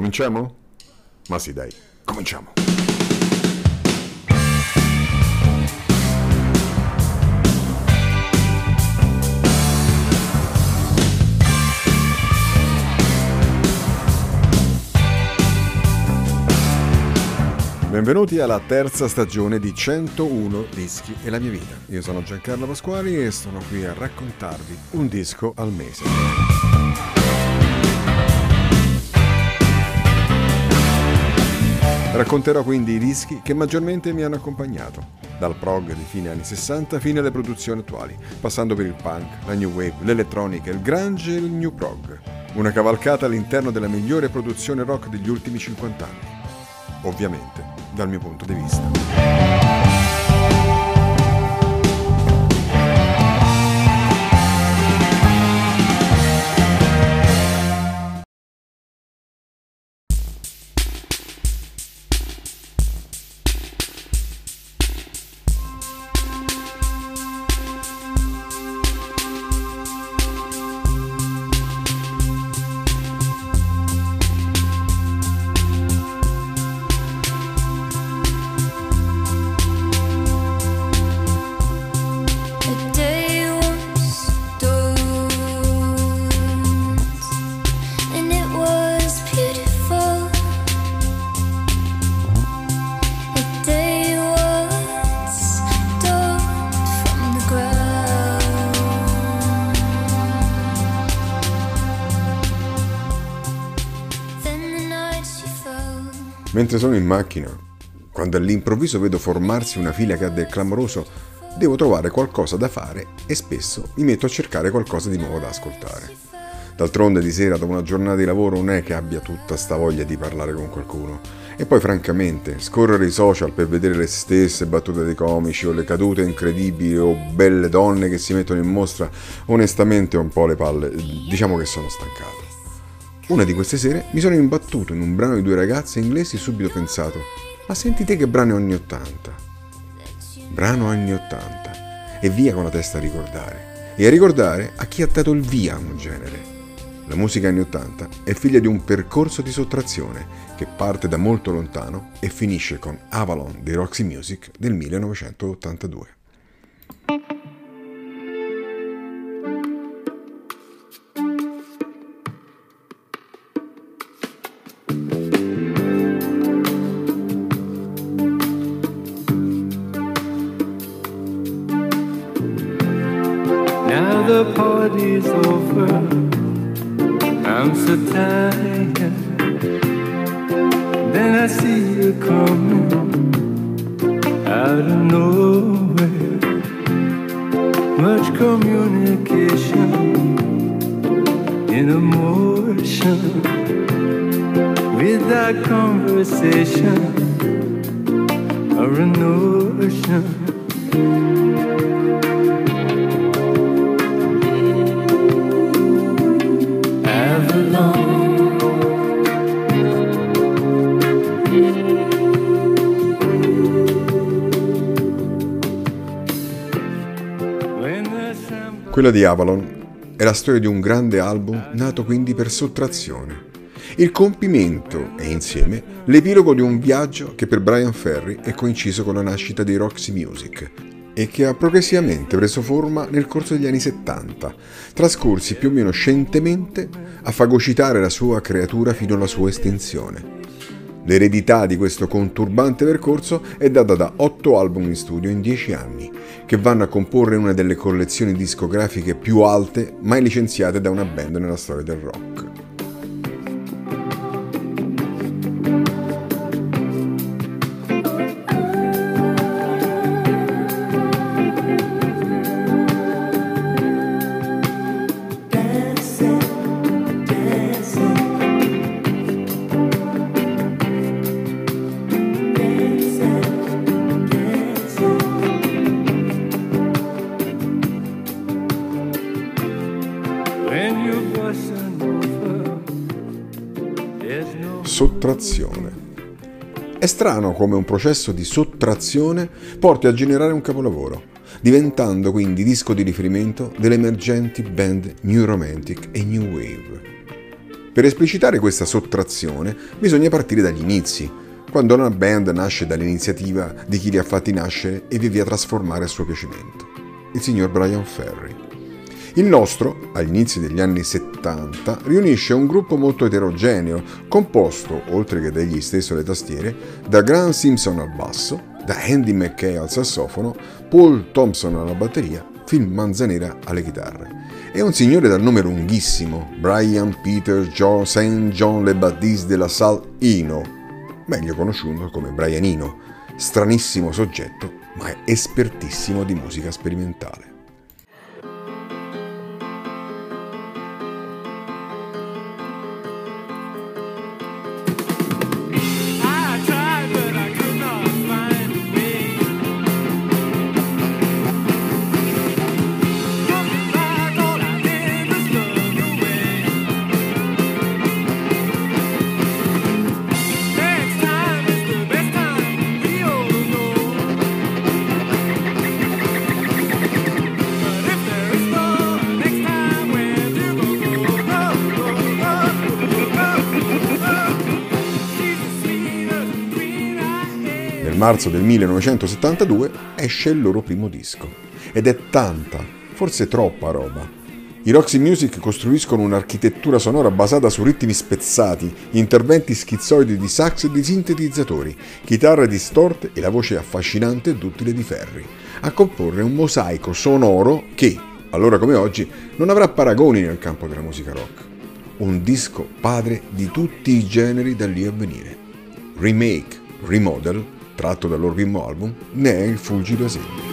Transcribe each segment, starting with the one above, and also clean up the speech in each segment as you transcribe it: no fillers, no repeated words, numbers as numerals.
Cominciamo? Ma sì, dai, cominciamo. Benvenuti alla terza stagione di 101 dischi e la mia vita. Io sono Giancarlo Pasquali e sono qui a raccontarvi un disco al mese. Racconterò quindi i dischi che maggiormente mi hanno accompagnato, dal prog di fine anni 60 fino alle produzioni attuali, passando per il punk, la new wave, l'elettronica, il grunge e il new prog. Una cavalcata all'interno della migliore produzione rock degli ultimi 50 anni. Ovviamente, dal mio punto di vista. Mentre sono in macchina, quando all'improvviso vedo formarsi una fila che ha del clamoroso, devo trovare qualcosa da fare e spesso mi metto a cercare qualcosa di nuovo da ascoltare. D'altronde di sera, dopo una giornata di lavoro, non è che abbia tutta sta voglia di parlare con qualcuno. E poi francamente, scorrere i social per vedere le stesse battute dei comici o le cadute incredibili o belle donne che si mettono in mostra, onestamente ho un po' le palle, diciamo che sono stancato. Una di queste sere mi sono imbattuto in un brano di due ragazze inglesi e subito ho pensato: ma sentite che brano anni 80? Brano anni 80. E via con la testa a ricordare. E a ricordare a chi ha dato il via a un genere. La musica anni 80 è figlia di un percorso di sottrazione che parte da molto lontano e finisce con Avalon dei Roxy Music del 1982. Quella di Avalon è la storia di un grande album nato quindi per sottrazione, il compimento e insieme l'epilogo di un viaggio che per Bryan Ferry è coinciso con la nascita dei Roxy Music e che ha progressivamente preso forma nel corso degli anni 70, trascorsi più o meno scientemente a fagocitare la sua creatura fino alla sua estinzione. L'eredità di questo conturbante percorso è data da 8 album in studio in 10 anni, che vanno a comporre una delle collezioni discografiche più alte mai licenziate da una band nella storia del rock. Sottrazione. È strano come un processo di sottrazione porti a generare un capolavoro, diventando quindi disco di riferimento delle emergenti band New Romantic e New Wave. Per esplicitare questa sottrazione bisogna partire dagli inizi, quando una band nasce dall'iniziativa di chi li ha fatti nascere e vive a trasformare a suo piacimento, il signor Bryan Ferry. Il nostro, all'inizio degli anni 70, riunisce un gruppo molto eterogeneo, composto, oltre che dagli stesso alle tastiere, da Grant Simpson al basso, da Andy Mackay al sassofono, Paul Thompson alla batteria, Phil Manzanera alle chitarre. È un signore dal nome lunghissimo, Brian Peter John Saint John Le Baptiste de la Salle Eno, meglio conosciuto come Brianino, stranissimo soggetto ma è espertissimo di musica sperimentale. Marzo del 1972 esce il loro primo disco ed è tanta, forse troppa roba. I Roxy Music costruiscono un'architettura sonora basata su ritmi spezzati, interventi schizoidi di sax e di sintetizzatori, chitarre distorte e la voce affascinante e duttile di Ferry, a comporre un mosaico sonoro che, allora come oggi, non avrà paragoni nel campo della musica rock. Un disco padre di tutti i generi da lì a venire. Remake, Remodel, tratto dal loro primo album, ne è il fulgido esempio.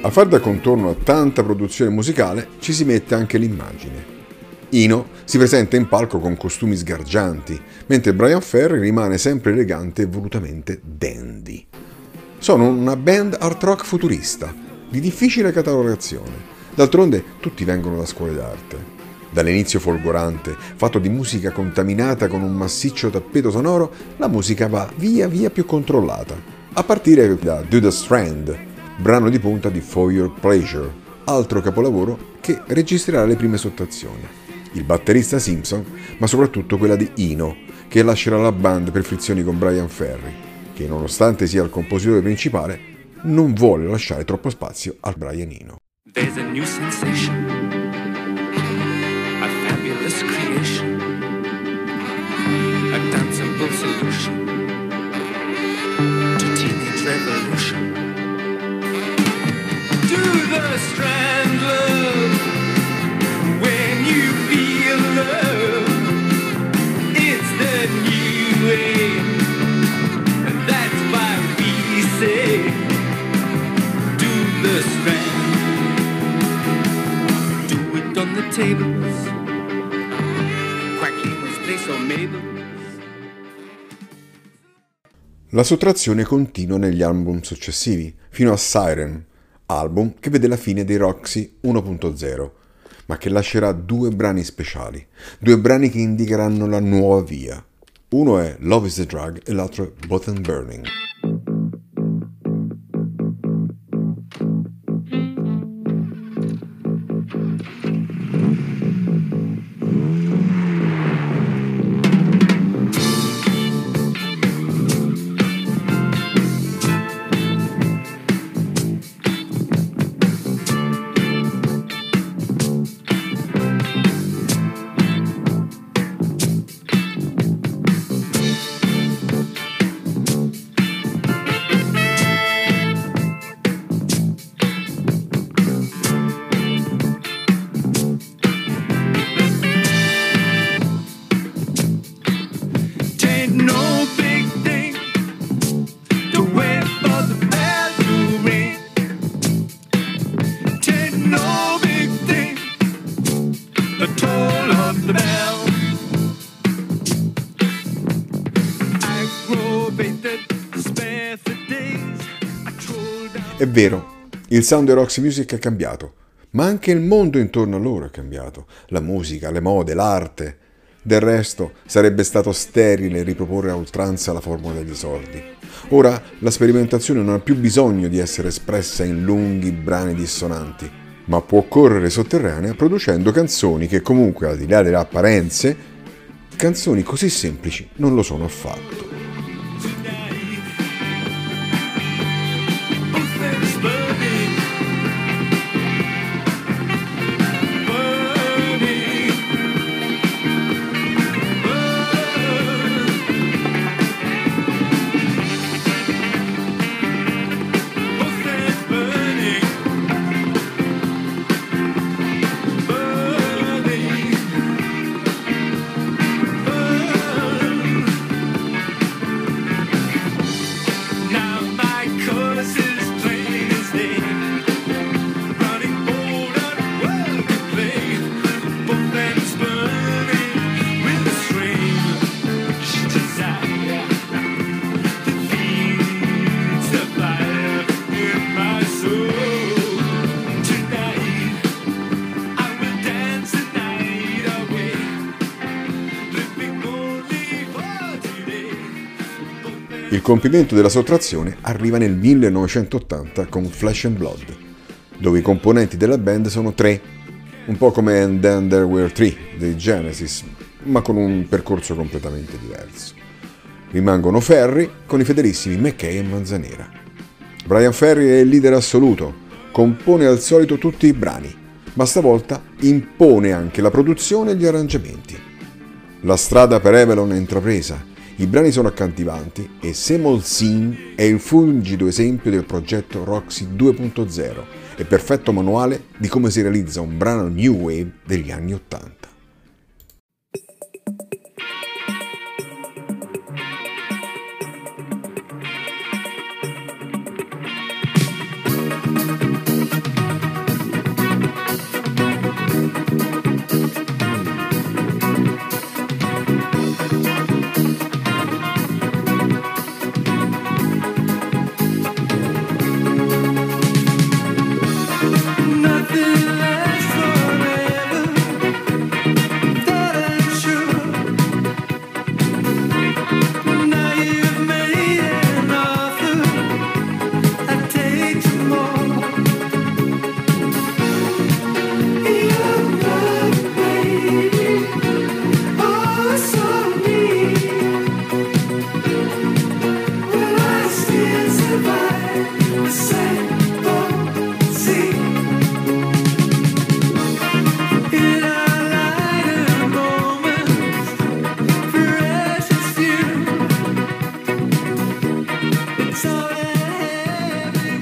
A far da contorno a tanta produzione musicale ci si mette anche l'immagine. Eno si presenta in palco con costumi sgargianti, mentre Bryan Ferry rimane sempre elegante e volutamente dandy. Sono una band art rock futurista, di difficile catalogazione. D'altronde tutti vengono da scuole d'arte. Dall'inizio folgorante, fatto di musica contaminata con un massiccio tappeto sonoro, la musica va via via più controllata, a partire da Do The Strand, brano di punta di For Your Pleasure, altro capolavoro che registrerà le prime sottrazioni. Il batterista Simpson, ma soprattutto quella di Eno, che lascerà la band per frizioni con Bryan Ferry, che nonostante sia il compositore principale, non vuole lasciare troppo spazio al Brian Eno. There's a new sensation, a fabulous creation, a danceable solution to teenage revolution. The strand love, when you feel love, it's the new way, and that's why we say, do the strand, do it on the tables, quackly was place on Mabel. La sottrazione continua negli album successivi, fino a Siren, album che vede la fine dei Roxy 1.0, ma che lascerà due brani speciali, due brani che indicheranno la nuova via. Uno è Love is the Drug e l'altro è Bottom Burning. È vero, il sound di Roxy Music è cambiato, ma anche il mondo intorno a loro è cambiato, la musica, le mode, l'arte. Del resto sarebbe stato sterile riproporre a oltranza la formula degli esordi. Ora la sperimentazione non ha più bisogno di essere espressa in lunghi brani dissonanti, ma può correre sotterranea producendo canzoni che comunque, al di là delle apparenze, canzoni così semplici non lo sono affatto. Il compimento della sottrazione arriva nel 1980 con Flesh and Blood, dove i componenti della band sono tre, un po' come And Then There Were Three dei Genesis, ma con un percorso completamente diverso. Rimangono Ferry con i fedelissimi Mackay e Manzanera. Bryan Ferry è il leader assoluto, compone al solito tutti i brani, ma stavolta impone anche la produzione e gli arrangiamenti. La strada per Avalon è intrapresa. I brani sono accantivanti e Same Old Scene è il fulgido esempio del progetto Roxy 2.0 e perfetto manuale di come si realizza un brano new wave degli anni 80.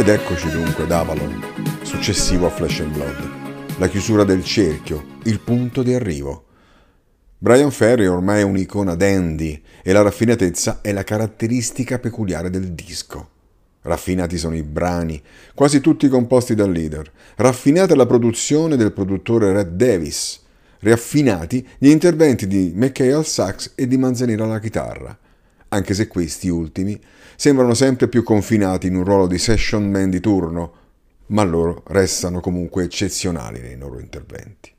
Ed eccoci dunque ad Avalon, successivo a Flesh and Blood, la chiusura del cerchio, il punto di arrivo. Bryan Ferry ormai è un'icona dandy e la raffinatezza è la caratteristica peculiare del disco. Raffinati sono i brani, quasi tutti composti dal leader, raffinata la produzione del produttore Rhett Davies, riaffinati gli interventi di Mackay al sax e di Manzanera alla chitarra, anche se questi ultimi sembrano sempre più confinati in un ruolo di session man di turno, ma loro restano comunque eccezionali nei loro interventi.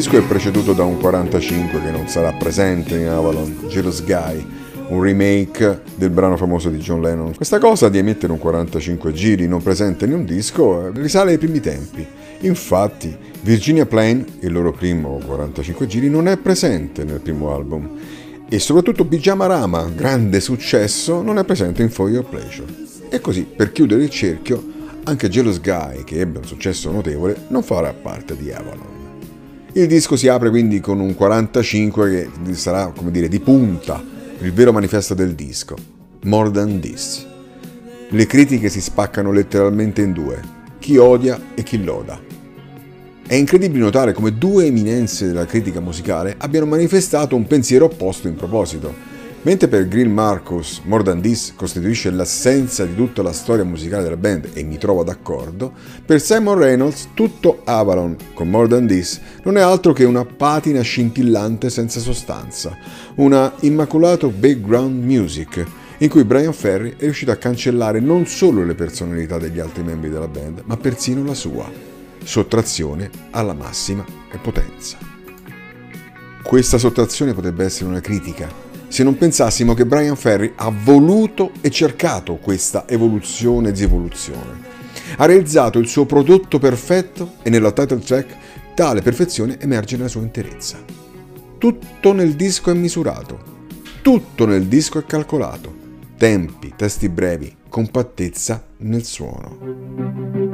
disco è preceduto da un 45 che non sarà presente in Avalon, Jealous Guy, un remake del brano famoso di John Lennon. Questa cosa di emettere un 45 giri non presente in un disco risale ai primi tempi. Infatti, Virginia Plain, il loro primo 45 giri, non è presente nel primo album. E soprattutto Pyjamarama Rama, grande successo, non è presente in For Your Pleasure. E così, per chiudere il cerchio, anche Jealous Guy, che ebbe un successo notevole, non farà parte di Avalon. Il disco si apre quindi con un 45 che sarà, come dire, di punta, il vero manifesto del disco, More than this. Le critiche si spaccano letteralmente in due, chi odia e chi loda. È incredibile notare come due eminenze della critica musicale abbiano manifestato un pensiero opposto in proposito. Mentre per Green Marcus More than this costituisce l'assenza di tutta la storia musicale della band, e mi trovo d'accordo, per Simon Reynolds tutto Avalon con More than this non è altro che una patina scintillante senza sostanza, una immaculato background music in cui Bryan Ferry è riuscito a cancellare non solo le personalità degli altri membri della band, ma persino la sua, sottrazione alla massima potenza. Questa sottrazione potrebbe essere una critica, se non pensassimo che Bryan Ferry ha voluto e cercato questa evoluzione e dievoluzione. Ha realizzato il suo prodotto perfetto e nella title track tale perfezione emerge nella sua interezza. Tutto nel disco è misurato, tutto nel disco è calcolato. Tempi, testi brevi, compattezza nel suono.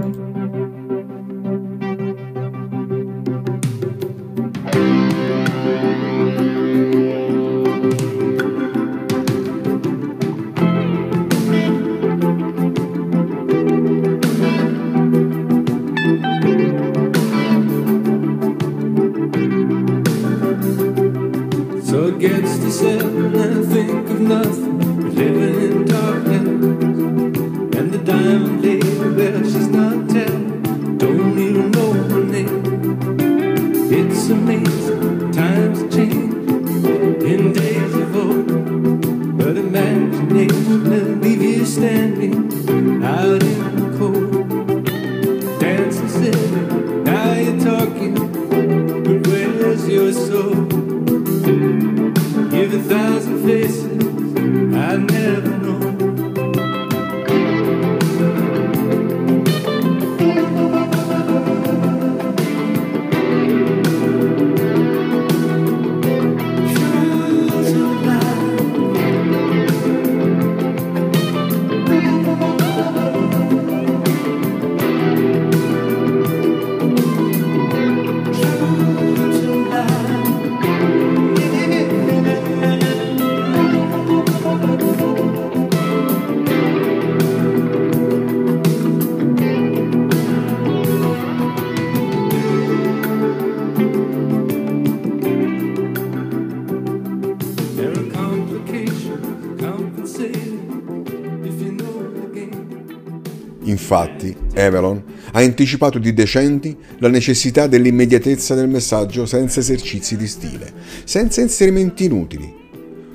Infatti, Avalon ha anticipato di decenni la necessità dell'immediatezza del messaggio senza esercizi di stile, senza inserimenti inutili.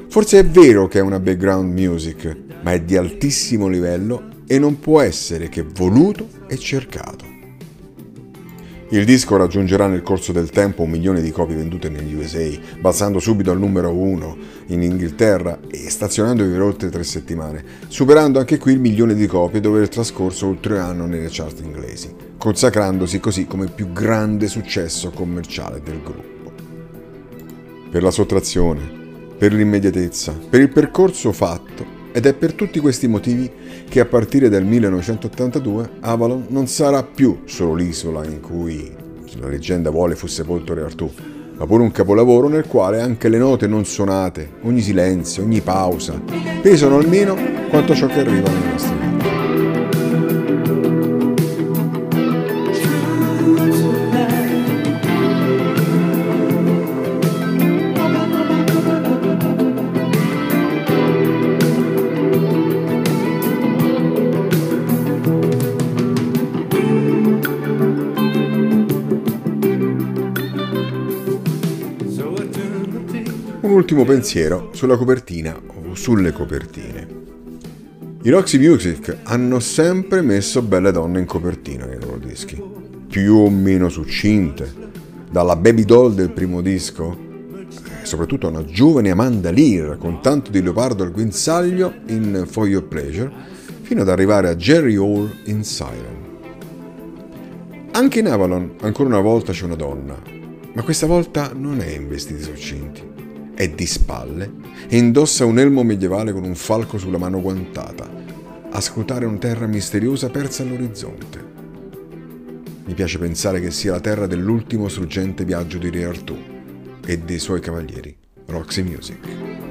Forse è vero che è una background music, ma è di altissimo livello e non può essere che voluto e cercato. Il disco raggiungerà nel corso del tempo 1 milione di copie vendute negli USA, balzando subito al numero 1 in Inghilterra e stazionandovi per oltre 3 settimane, superando anche qui il 1 milione di copie dopo aver trascorso oltre un anno nelle chart inglesi, consacrandosi così come il più grande successo commerciale del gruppo. Per la sottrazione, per l'immediatezza, per il percorso fatto, ed è per tutti questi motivi che a partire dal 1982 Avalon non sarà più solo l'isola in cui la leggenda vuole fu sepolto Re Artù, ma pure un capolavoro nel quale anche le note non suonate, ogni silenzio, ogni pausa, pesano almeno quanto ciò che arriva nelle nostre vite. Ultimo pensiero sulla copertina o sulle copertine. I Roxy Music hanno sempre messo belle donne in copertina nei loro dischi, più o meno succinte, dalla Baby Doll del primo disco, soprattutto una giovane Amanda Lear con tanto di leopardo al guinzaglio in For Your Pleasure, fino ad arrivare a Jerry Hall in Siren. Anche in Avalon ancora una volta c'è una donna, ma questa volta non è in vestiti succinti, è di spalle e indossa un elmo medievale con un falco sulla mano guantata, a scrutare una terra misteriosa persa all'orizzonte. Mi piace pensare che sia la terra dell'ultimo struggente viaggio di Re Artù e dei suoi cavalieri, Roxy Music.